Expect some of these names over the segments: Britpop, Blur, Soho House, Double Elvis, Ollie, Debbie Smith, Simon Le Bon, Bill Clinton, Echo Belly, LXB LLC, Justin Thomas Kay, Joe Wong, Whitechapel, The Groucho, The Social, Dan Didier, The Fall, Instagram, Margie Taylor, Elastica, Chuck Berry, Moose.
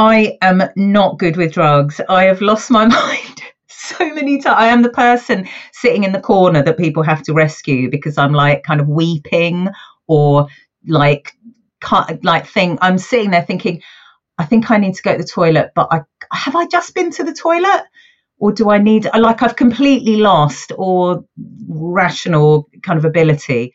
I am not good with drugs. I have lost my mind so many times. I am the person sitting in the corner that people have to rescue because I'm like kind of weeping or I'm sitting there thinking, I think I need to go to the toilet, but have I just been to the toilet? Or do I need, like, I've completely lost all rational kind of ability.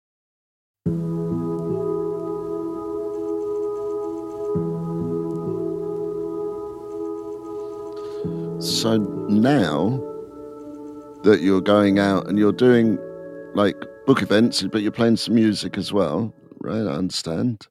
So now that you're going out and you're doing like book events, but you're playing some music as well, right? I understand.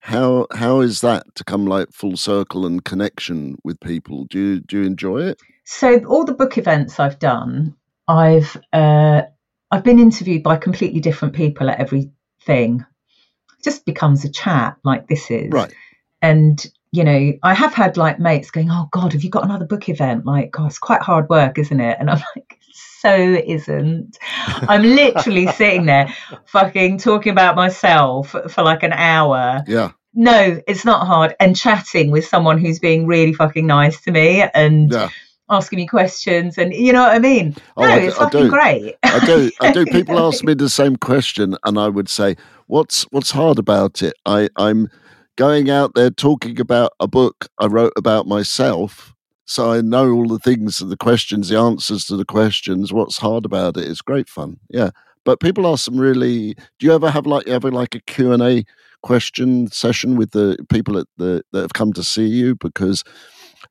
How is that to come like full circle and connection with people? Do you enjoy it? So all the book events I've done, I've been interviewed by completely different people at everything. It just becomes a chat like this is. Right. And, you know, I have had like mates going, oh, God, have you got another book event? Like, God, it's quite hard work, isn't it? And I'm like, so isn't. I'm literally sitting there fucking talking about myself for like an hour. Yeah. No, it's not hard. And chatting with someone who's being really fucking nice to me and asking me questions, and you know what I mean? Oh, no, it's fucking great. I do. People ask me the same question and I would say, what's hard about it? I'm going out there talking about a book I wrote about myself, so I know all the things, the questions, the answers to the questions. What's hard about it? It's great fun. Yeah. But people ask them really, do you ever have like a Q&A question session with the people that have come to see you? Because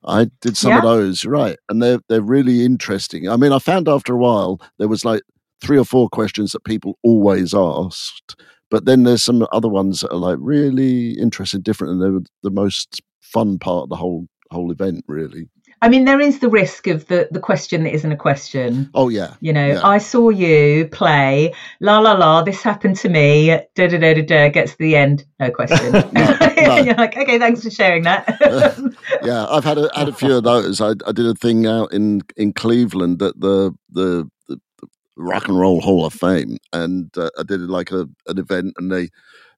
I did some of those, right, and they're really interesting. I mean, I found after a while there was like 3 or 4 questions that people always asked, but then there's some other ones that are like really interesting, different, and they were the most fun part of the whole event, really. I mean, there is the risk of the question that isn't a question. Oh, yeah. You know, I saw you play, la, la, la, this happened to me, da, da, da, da, da, gets to the end, no question. No. And you're like, okay, thanks for sharing that. Yeah, I've had a few of those. I did a thing out in Cleveland at the Rock and Roll Hall of Fame, and I did like an event, and they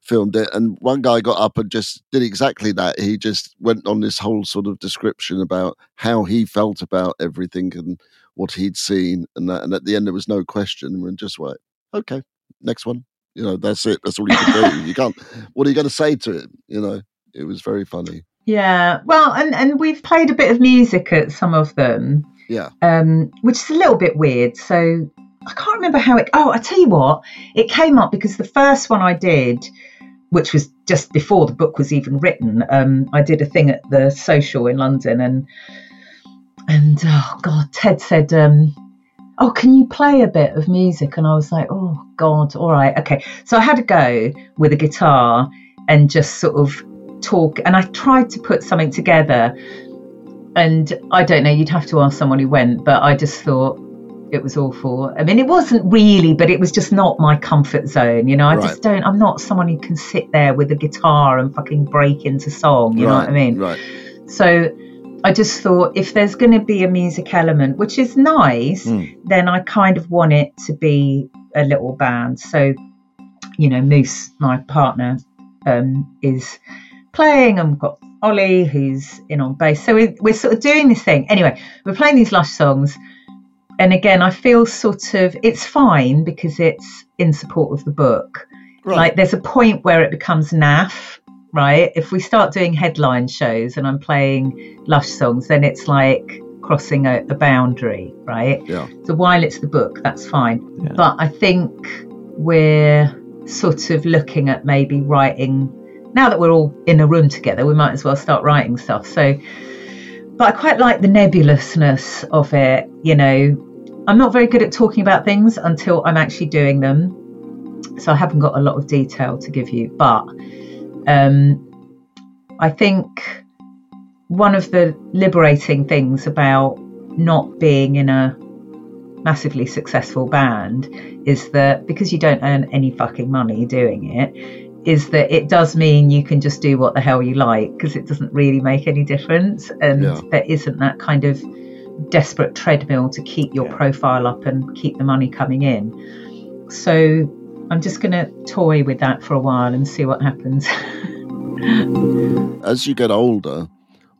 filmed it, and one guy got up and just did exactly that. He just went on this whole sort of description about how he felt about everything and what he'd seen, and that, and at the end there was no question. We're just like, okay, next one, you know, that's it, that's all you can do. You can't, what are you going to say to it? You know, it was very funny. Yeah, well, and we've played a bit of music at some of them, which is a little bit weird. So I can't remember how it... Oh, I tell you what, it came up because the first one I did, which was just before the book was even written, I did a thing at the Social in London, and oh, God, Ted said, oh, can you play a bit of music? And I was like, oh, God, all right, okay. So I had a go with a guitar and just sort of talk, and I tried to put something together, and I don't know, you'd have to ask someone who went, but I just thought... It was awful. I mean, it wasn't really, but it was just not my comfort zone. You know, I just don't, I'm not someone who can sit there with a guitar and fucking break into song. You know what I mean? Right. So I just thought if there's going to be a music element, which is nice, then I kind of want it to be a little band. So, you know, Moose, my partner, is playing, and we've got Ollie who's in on bass. So we're sort of doing this thing. Anyway, we're playing these Lush songs. And again, I feel sort of, it's fine because it's in support of the book. Right. Like there's a point where it becomes naff, right? If we start doing headline shows and I'm playing Lush songs, then it's like crossing a boundary, right? Yeah. So while it's the book, that's fine. Yeah. But I think we're sort of looking at maybe writing, now that we're all in a room together, we might as well start writing stuff. So, but I quite like the nebulousness of it, you know. I'm not very good at talking about things until I'm actually doing them. So I haven't got a lot of detail to give you. But I think One of the liberating things about not being in a massively successful band is that, because you don't earn any fucking money doing it, is that it does mean you can just do what the hell you like, because it doesn't really make any difference. And there isn't that kind of desperate treadmill to keep your profile up and keep the money coming in. So I'm just going to toy with that for a while and see what happens. As you get older,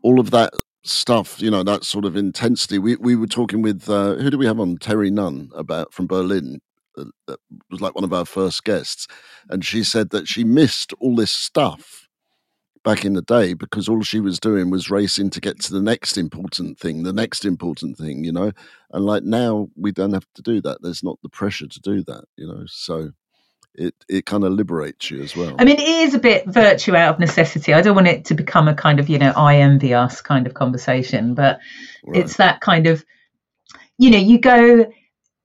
all of that stuff, you know, that sort of intensity. We were talking with, who do we have on? Terry Nunn about from Berlin. That was like one of our first guests, and she said that she missed all this stuff back in the day because all she was doing was racing to get to the next important thing, you know. And like now we don't have to do that. There's not the pressure to do that, you know, so it kind of liberates you as well. I mean, it is a bit virtue out of necessity. I don't want it to become a kind of, you know, I envy us kind of conversation, but It's that kind of, you know, you go...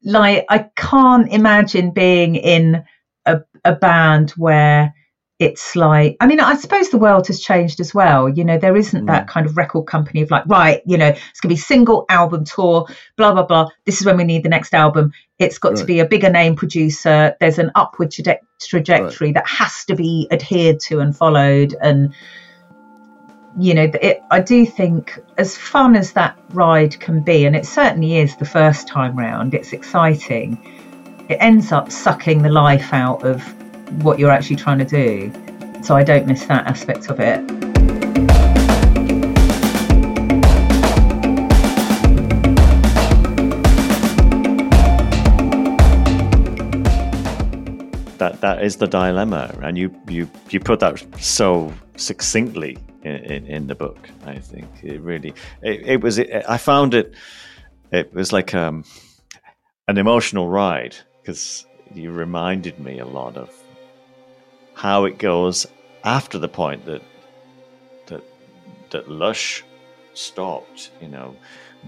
Like, I can't imagine being in a band where it's like, I mean, I suppose the world has changed as well. You know, there isn't that kind of record company of like, right, you know, it's going to be single album tour, blah, blah, blah. This is when we need the next album. It's got to be a bigger name producer. There's an upward trajectory that has to be adhered to and followed. And, you know, I do think, as fun as that ride can be, and it certainly is the first time round, it's exciting, it ends up sucking the life out of what you're actually trying to do. So I don't miss that aspect of it. That is the dilemma, and you put that so succinctly in the book. I think it really it was like an emotional ride, because you reminded me a lot of how it goes after the point that Lush stopped. You know,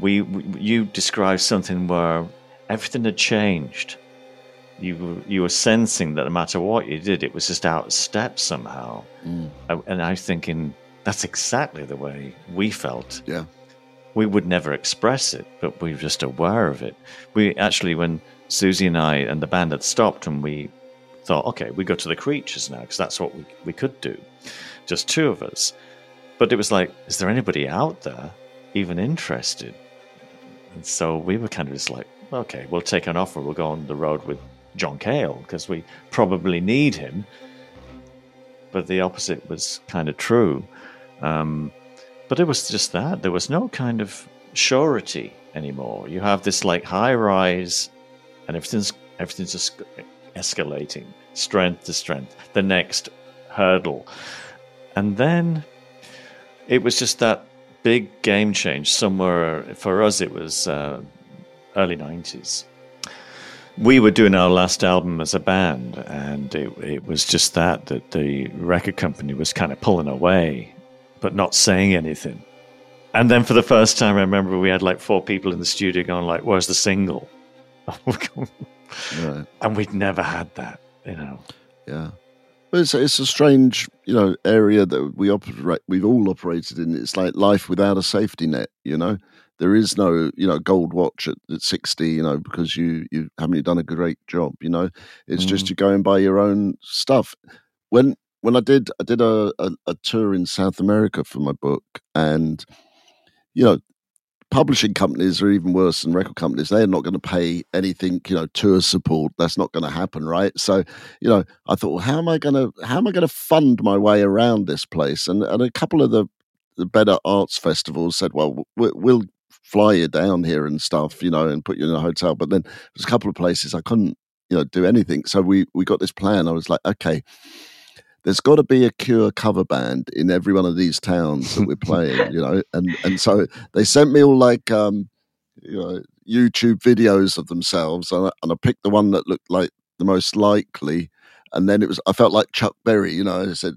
you described something where everything had changed. You were sensing that no matter what you did, it was just out of step somehow. And I was thinking, that's exactly the way we felt. Yeah, we would never express it, but we were just aware of it. We actually, when Siouxsie and I and the band had stopped, and we thought, okay, we go to the Creatures now, because that's what we could do, just two of us. But it was like, is there anybody out there even interested? And so we were kind of just like, okay, we'll take an offer, we'll go on the road with John Cale because we probably need him. But the opposite was kind of true. But it was just that there was no kind of surety anymore. You have this like high rise, and everything's just escalating, strength to strength, the next hurdle. And then it was just that big game change somewhere. For us, it was early 90s. We were doing our last album as a band, and it was just that the record company was kind of pulling away but not saying anything. And then for the first time, I remember we had like four people in the studio going like, where's the single? Right. And we'd never had that, you know. Yeah. But it's a strange, you know, area that we've all operated in. It's like life without a safety net, you know. There is no, you know, gold watch at 60, you know, because you haven't done a great job, you know. It's just you go and buy your own stuff. When I did a tour in South America for my book, and, you know, publishing companies are even worse than record companies. They're not going to pay anything, you know, tour support. That's not going to happen, right? So, you know, I thought, well, how am I going to fund my way around this place? And a couple of the better arts festivals said, well, we'll fly you down here and stuff, you know, and put you in a hotel. But then there's a couple of places I couldn't, you know, do anything. So we got this plan. I was like, okay, there's got to be a Cure cover band in every one of these towns that we're playing, you know. And so they sent me all like, you know, YouTube videos of themselves, and I picked the one that looked like the most likely. And then I felt like Chuck Berry, you know. I said,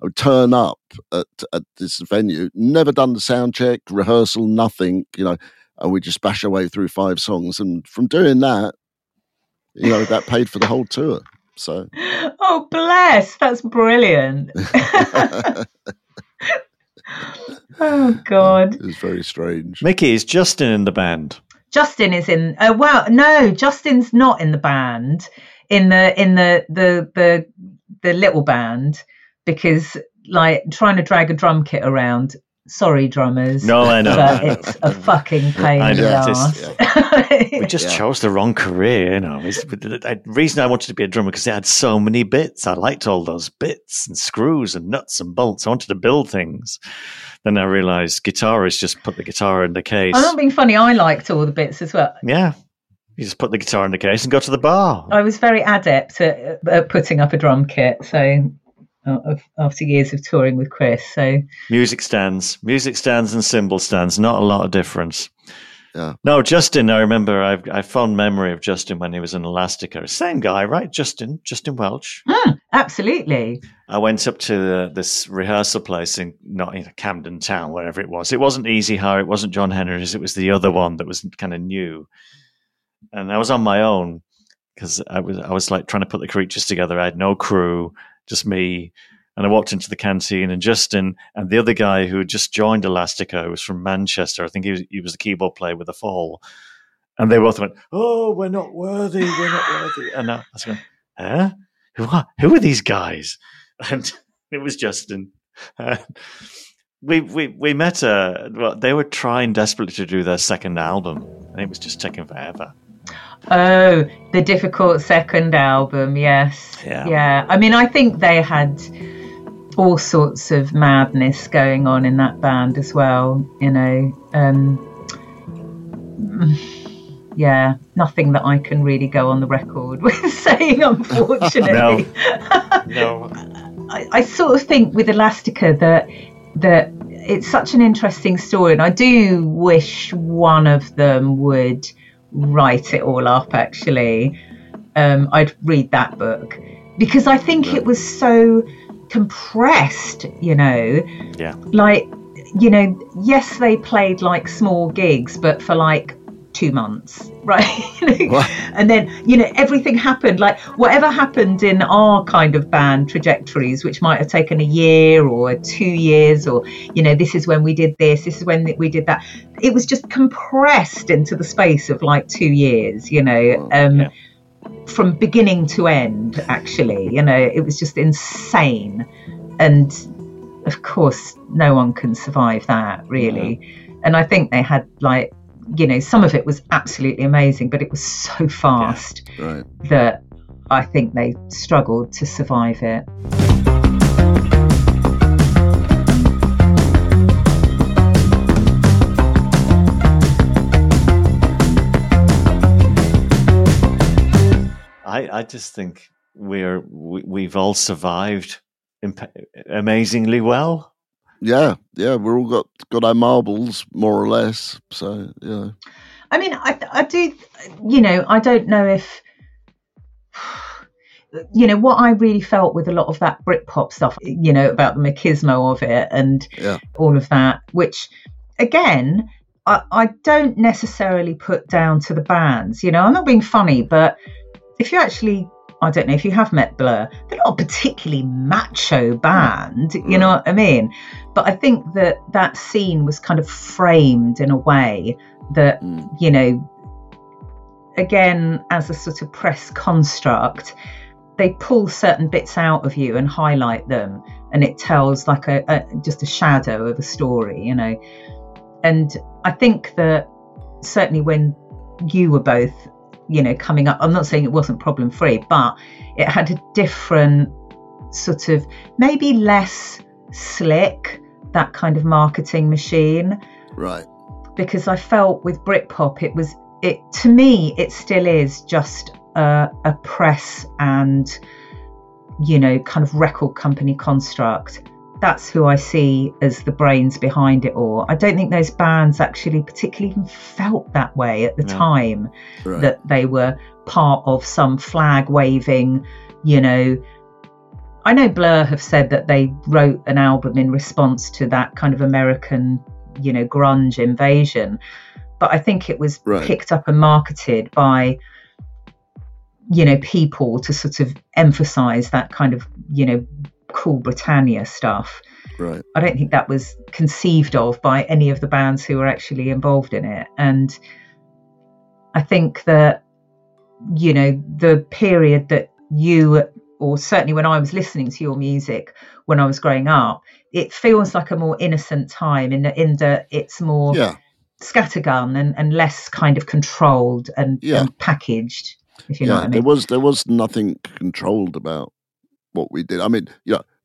I would turn up at this venue, never done the sound check, rehearsal, nothing, you know, and we just bash our way through 5 songs. And from doing that, you know, that paid for the whole tour. So, oh, bless. That's brilliant. Oh, God. It was very strange. Miki, is Justin in the band? Justin is in... well, no, Justin's not in the band, in the little band, because, like, trying to drag a drum kit around... Sorry, drummers. No, I know. But it's a fucking pain in the ass. Yeah. We just chose the wrong career, you know. The reason I wanted to be a drummer because it had so many bits. I liked all those bits and screws and nuts and bolts. I wanted to build things. Then I realised guitarists just put the guitar in the case. I'm not being funny. I liked all the bits as well. Yeah. You just put the guitar in the case and go to the bar. I was very adept at putting up a drum kit, so... after years of touring with Chris, so music stands and cymbal stands, not a lot of difference. Yeah. No, Justin, I remember I fond memory of Justin when he was in Elastica. Same guy, right? Justin Welch. Absolutely. I went up to this rehearsal place in Camden Town, wherever it was. It wasn't Easy Hire, it wasn't John Henry's, it was the other one that was kind of new, and I was on my own because I was like trying to put the Creatures together. I had no crew, just me, and I walked into the canteen, and Justin and the other guy who had just joined Elastica, who was from Manchester, I think he was the keyboard player with The Fall, and they both went, "Oh, we're not worthy. And I was going, "Huh? Who are these guys?" And it was Justin. We met, they were trying desperately to do their second album, and it was just taking forever. Oh, the difficult second album, yes. Yeah. I mean, I think they had all sorts of madness going on in that band as well, you know. Yeah, nothing that I can really go on the record with saying, unfortunately. No. I sort of think with Elastica that it's such an interesting story, and I do wish one of them would... write it all up, actually. I'd read that book, because I think it was so compressed, you know. Yeah. Like, you know, yes, they played like small gigs, but for like 2 months, right? And then, you know, everything happened, like whatever happened in our kind of band trajectories, which might have taken a year or 2 years, or, you know, this is when we did this is when we did that, it was just compressed into the space of like 2 years, you know. From beginning to end, actually, you know, it was just insane. And of course no one can survive that, really. And I think they had, like, you know, some of it was absolutely amazing, but it was so fast that I think they struggled to survive it. I just think we've all survived amazingly well. Yeah, we're all got our marbles, more or less. So, yeah. I mean, I do, you know, I don't know if, you know, what I really felt with a lot of that Britpop stuff, you know, about the machismo of it and all of that, which, again, I don't necessarily put down to the bands. You know, I'm not being funny, but if you actually... I don't know if you have met Blur. They're not a particularly macho band, you know what I mean? But I think that scene was kind of framed in a way that, you know, again, as a sort of press construct, they pull certain bits out of you and highlight them, and it tells like just a shadow of a story, you know. And I think that certainly when you were both, you know, coming up, I'm not saying it wasn't problem free, but it had a different sort of, maybe less slick, that kind of marketing machine, right? Because I felt with Britpop, it to me, it still is just a press and, you know, kind of record company construct. That's who I see as the brains behind it all. I don't think those bands actually particularly even felt that way at the time, that they were part of some flag waving, you know. I know Blur have said that they wrote an album in response to that kind of American, you know, grunge invasion, but I think it was picked up and marketed by, you know, people to sort of emphasize that kind of, you know, cool Britannia stuff. Right. I don't think that was conceived of by any of the bands who were actually involved in it. And I think that, you know, the period that you, or certainly when I was listening to your music when I was growing up, it feels like a more innocent time in that it's more scattergun and less kind of controlled and packaged, if you know what I mean. There was nothing controlled about what we did. I mean,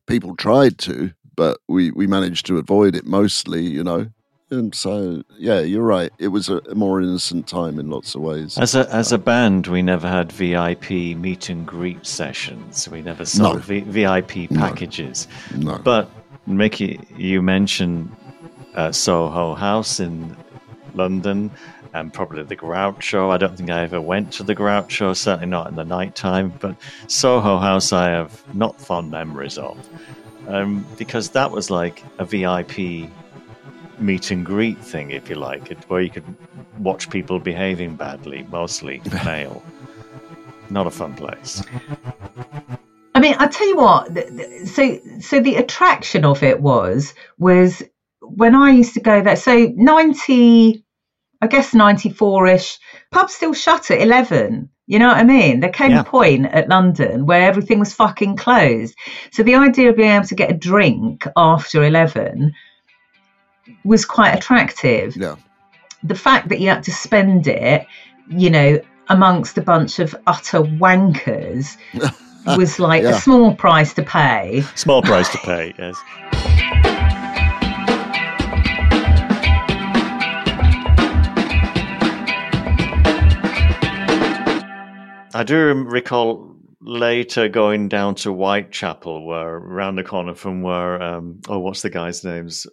people tried to, but we managed to avoid it mostly, you know. And so, yeah, you're right. It was a more innocent time in lots of ways. As a band, we never had VIP meet and greet sessions. We never sold VIP packages. No. But, Miki, you mentioned Soho House in London and probably the Groucho. I don't think I ever went to the Groucho, certainly not in the nighttime. But Soho House I have not fond memories of because that was like a VIP meet and greet thing, if you like, where you could watch people behaving badly, mostly male. Not a fun place. I mean, I'll tell you what, so the attraction of it was when I used to go there, so 94-ish, pubs still shut at 11, you know what I mean? There came a point at London where everything was fucking closed. So the idea of being able to get a drink after 11 was quite attractive. Yeah. The fact that you had to spend it, you know, amongst a bunch of utter wankers was like a small price to pay. Small price to pay, yes. I do recall later going down to Whitechapel, where around the corner from where, what's the guy's names?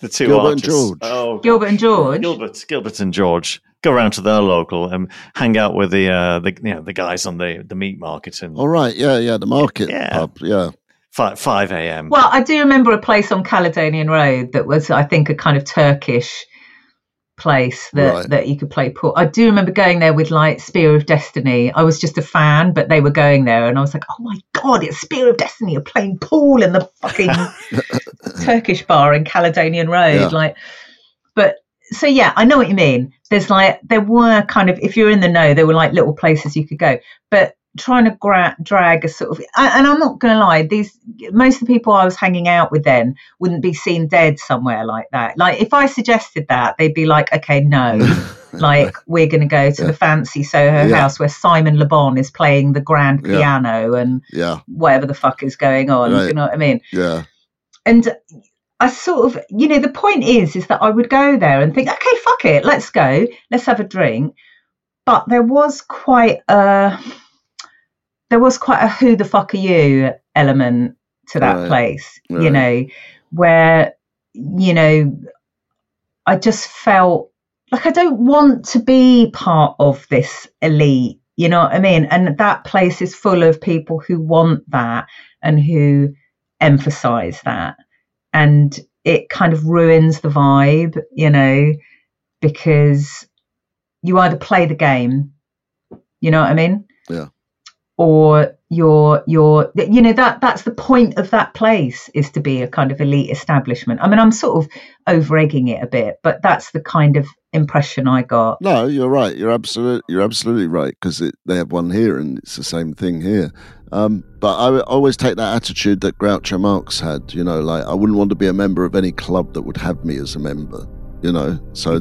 The two Gilbert artists. And George. Oh, Gilbert and George. Gilbert and George. Go around to their local and hang out with the guys on the meat market. And all right, the market pub, 5 a.m. Well, I do remember a place on Caledonian Road that was, I think, a kind of Turkish place that you could play pool. I do remember going there with like Spear of Destiny. I was just a fan, but they were going there and I was like, oh my god, it's Spear of Destiny, you're playing pool in the fucking Turkish bar in Caledonian Road. I know what you mean. There were kind of, if you're in the know, there were like little places you could go, but trying to drag a sort of, and I'm not going to lie, most of the people I was hanging out with then wouldn't be seen dead somewhere like that. Like, if I suggested that, they'd be like, okay, no, like, we're going to go to the fancy Soho House where Simon Le Bon is playing the grand piano and whatever the fuck is going on, you know what I mean? Yeah. And I sort of, you know, the point is that I would go there and think, okay, fuck it, let's go, let's have a drink. But there was quite a... who the fuck are you element to that place, you know, where, you know, I just felt like I don't want to be part of this elite, you know what I mean? And that place is full of people who want that and who emphasize that. And it kind of ruins the vibe, you know, because you either play the game, you know what I mean? Yeah. Or your, you know, that's the point of that place, is to be a kind of elite establishment. I mean, I'm sort of over egging it a bit, but that's the kind of impression I got. No, you're right. You're absolutely right, because they have one here and it's the same thing here. But I always take that attitude that Groucho Marx had, you know, like, I wouldn't want to be a member of any club that would have me as a member, you know. So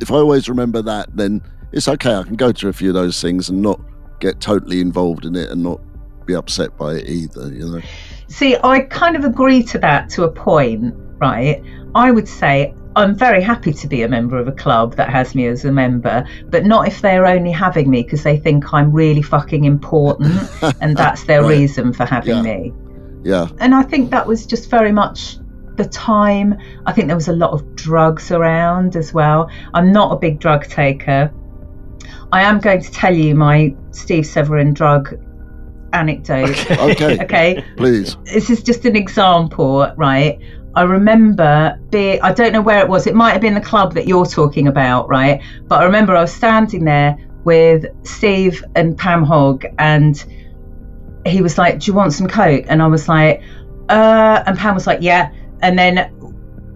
if I always remember that, then it's okay. I can go to a few of those things and not get totally involved in it and not be upset by it either, you know. See, I kind of agree to that to a point, right? I would say I'm very happy to be a member of a club that has me as a member, but not if they're only having me because they think I'm really fucking important and that's their reason for having me. Yeah. And I think that was just very much the time. I think there was a lot of drugs around as well. I'm not a big drug taker. I am going to tell you my Steve Severin drug anecdote. Okay. Please. This is just an example, right? I remember I don't know where it was. It might have been the club that you're talking about, right? But I remember I was standing there with Steve and Pam Hogg and he was like, do you want some Coke? And I was like, and Pam was like, yeah. And then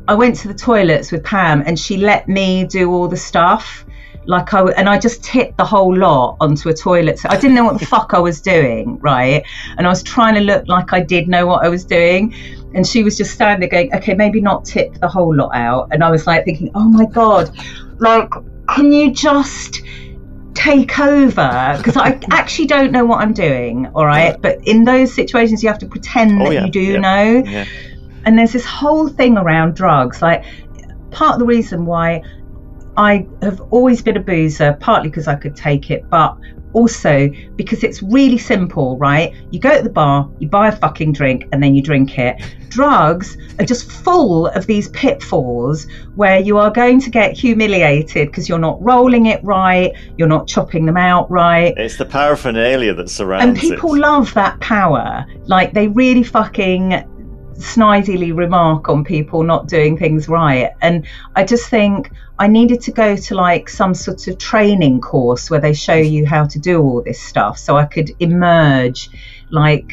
I went to the toilets with Pam and she let me do all the stuff. Like I just tipped the whole lot onto a toilet. So I didn't know what the fuck I was doing, right? And I was trying to look like I did know what I was doing. And she was just standing there going, okay, maybe not tip the whole lot out. And I was like thinking, oh my God, like, can you just take over? Because I actually don't know what I'm doing, all right? But in those situations, you have to pretend that you do know. Yeah. And there's this whole thing around drugs. Like, part of the reason why I have always been a boozer, partly because I could take it, but also because it's really simple, right? You go to the bar, you buy a fucking drink, and then you drink it. Drugs are just full of these pitfalls where you are going to get humiliated because you're not rolling it right, you're not chopping them out right. It's the paraphernalia that surrounds it. And people love that power. Like, they really fucking snidely remark on people not doing things right. And I just think I needed to go to like some sort of training course where they show you how to do all this stuff so I could emerge like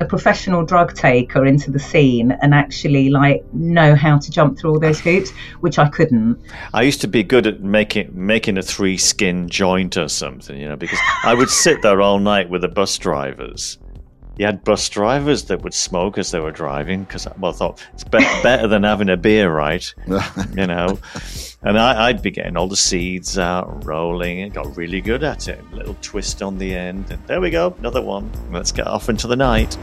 a professional drug taker into the scene and actually like know how to jump through all those hoops, which I couldn't. I used to be good at making a three skin joint or something, you know, because I would sit there all night with the bus drivers. You had bus drivers that would smoke as they were driving because I thought it's better than having a beer, right? You know, and I'd be getting all the seeds out, rolling, and got really good at it. A little twist on the end, and there we go, another one. Let's get off into the night.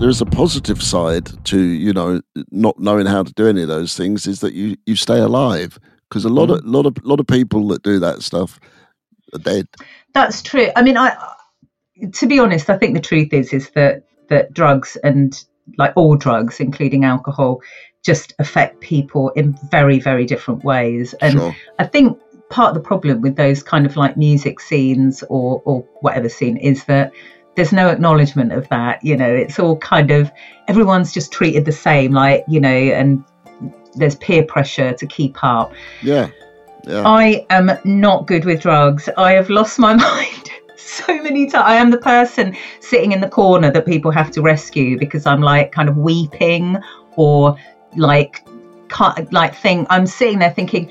There's a positive side to, you know, not knowing how to do any of those things is that you stay alive, because a lot of people that do that stuff are dead. That's true. I mean, to be honest, I think the truth is that drugs and like all drugs, including alcohol, just affect people in very, very different ways. And sure. I think part of the problem with those kind of like music scenes or whatever scene is that there's no acknowledgement of that, you know. It's all kind of, everyone's just treated the same, like, you know, and there's peer pressure to keep up. Yeah. I am not good with drugs. I have lost my mind so many times. I am the person sitting in the corner that people have to rescue because I'm like kind of weeping or like, I'm sitting there thinking,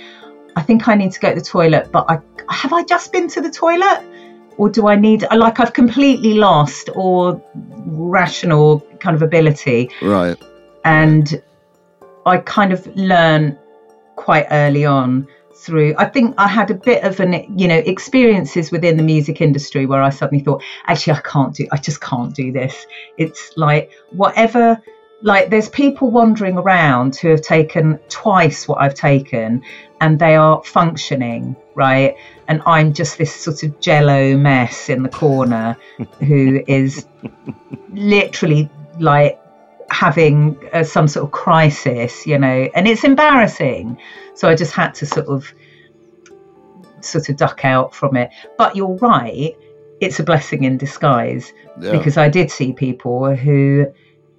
I think I need to go to the toilet, but have I just been to the toilet? Or do I need, like, I've completely lost all rational kind of ability. Right. And I kind of learned quite early on through, I think I had a bit of an, you know, experiences within the music industry where I suddenly thought, actually, I just can't do this. It's like whatever, like there's people wandering around who have taken twice what I've taken and they are functioning, right? And I'm just this sort of jello mess in the corner who is literally like having some sort of crisis, you know, and it's embarrassing. So I just had to sort of duck out from it. But you're right, it's a blessing in disguise, because I did see people who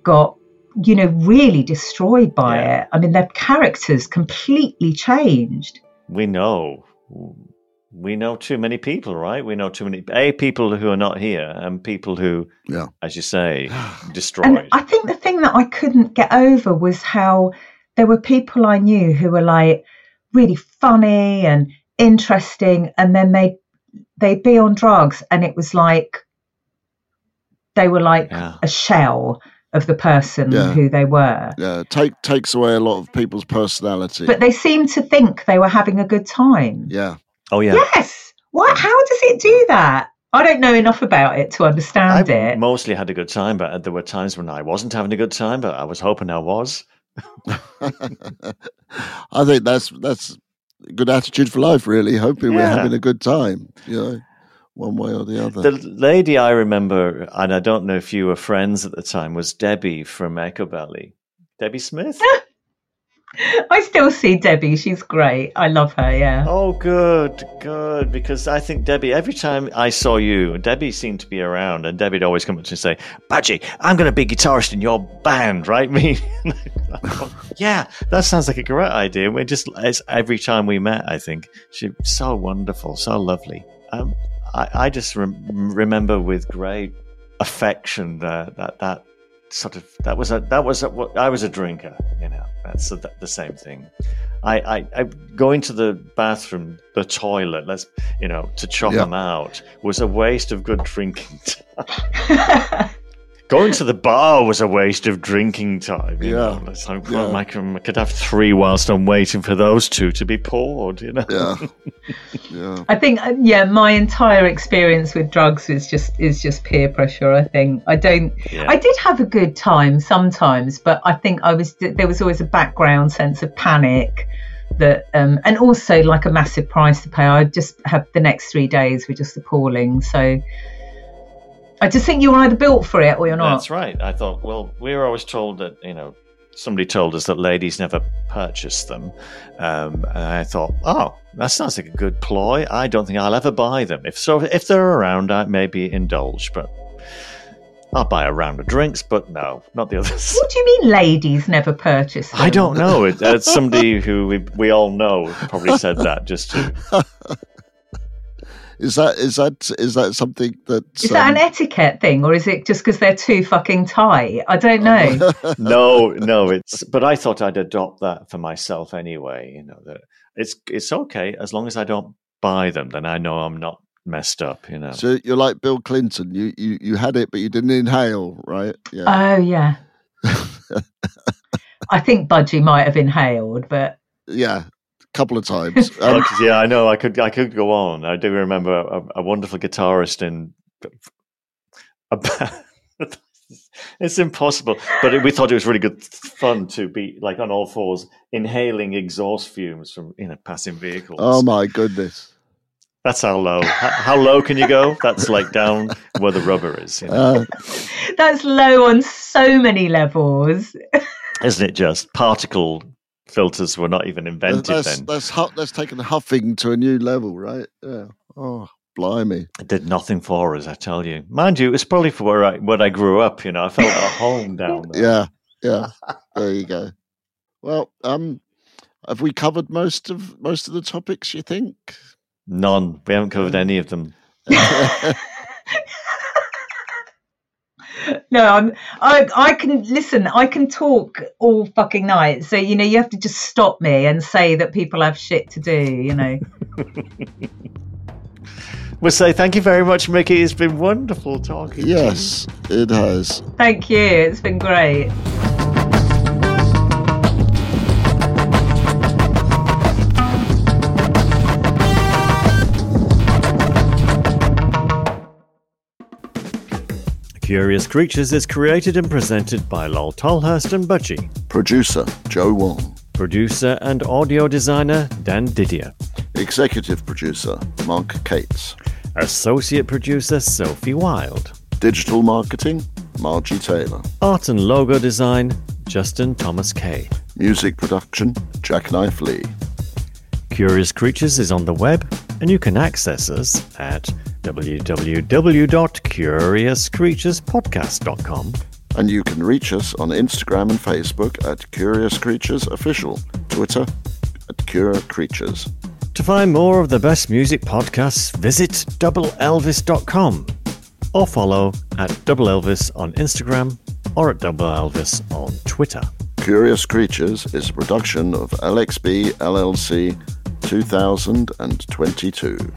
got, you know, really destroyed by it. I mean, their characters completely changed. We know too many people, right? We know too many people who are not here and people who, as you say, destroyed. And I think the thing that I couldn't get over was how there were people I knew who were like really funny and interesting, and then they'd be on drugs, and it was like they were like a shell of the person who they were. Yeah, takes away a lot of people's personality. But they seemed to think they were having a good time. Yeah. Oh, yeah. Yes. What? How does it do that? I don't know enough about it to understand it. I mostly had a good time, but there were times when I wasn't having a good time, but I was hoping I was. I think that's a good attitude for life, really, hoping we're having a good time, you know, one way or the other. The lady I remember, and I don't know if you were friends at the time, was Debbie from Echo Belly. Debbie Smith? I still see Debbie. She's great. I love her, yeah. Oh, good. Because I think Debbie, every time I saw you, Debbie seemed to be around, and Debbie'd always come up to me and say, Budgie, I'm going to be guitarist in your band, right? Me? Yeah, that sounds like a great idea. We're just, it's every time we met, I think she's so wonderful, so lovely. I just remember with great affection that sort of I was a drinker, you know. That's the same thing. I going to the bathroom, the toilet, to chop them out was a waste of good drinking time. Going to the bar was a waste of drinking time. You know? It's like, well, I could have three whilst I'm waiting for those two to be poured, you know? Yeah. Yeah. I think, my entire experience with drugs is just peer pressure, I think. I did have a good time sometimes, but I think there was always a background sense of panic that, and also like a massive price to pay. I just had the next 3 days were just appalling. So, I just think you're either built for it or you're not. That's right. I thought, well, we were always told that, somebody told us that ladies never purchase them. And I thought, oh, that sounds like a good ploy. I don't think I'll ever buy them. If they're around, I maybe indulge, but I'll buy a round of drinks, but no, not the others. What do you mean ladies never purchase them? I don't know. It's somebody who we all know probably said that just to... Is that something that's... Is that an etiquette thing, or is it just because they're too fucking tight? I don't know. No. But I thought I'd adopt that for myself anyway. That it's okay as long as I don't buy them. Then I know I'm not messed up. So you're like Bill Clinton. You had it, but you didn't inhale, right? Yeah. Oh yeah. I think Budgie might have inhaled, but yeah. Couple of times. I know. I could go on. I do remember a wonderful guitarist in a band. It's impossible, but we thought it was really good fun to be like on all fours, inhaling exhaust fumes from passing vehicles. Oh my goodness! That's how low. How low can you go? That's like down where the rubber is. That's low on so many levels. Isn't it just particle? Filters were not even invented then. That's taken huffing to a new level, right? Yeah. Oh, blimey! It did nothing for us, I tell you. Mind you, it's probably for where I grew up. I felt at home down there. Yeah. There you go. Well, have we covered most of the topics? You think? None. We haven't covered any of them. No, I can listen. I can talk all fucking night. So you have to just stop me and say that people have shit to do. We'll say thank you very much, Miki. It's been wonderful talking. Yes, to you. It has. Thank you. It's been great. Curious Creatures is created and presented by Lol Tolhurst and Budgie. Producer, Joe Wong. Producer and audio designer, Dan Didier. Executive producer, Mark Cates. Associate producer, Sophie Wilde. Digital marketing, Margie Taylor. Art and logo design, Justin Thomas Kay. Music production, Jackknife Lee. Curious Creatures is on the web, and you can access us at www.curiouscreaturespodcast.com, and you can reach us on Instagram and Facebook at Curious Creatures Official, Twitter at Cure Creatures. To find more of the best music podcasts, visit doubleelvis.com or follow at Double Elvis on Instagram or at Double Elvis on Twitter. Curious Creatures is a production of LXB LLC 2022.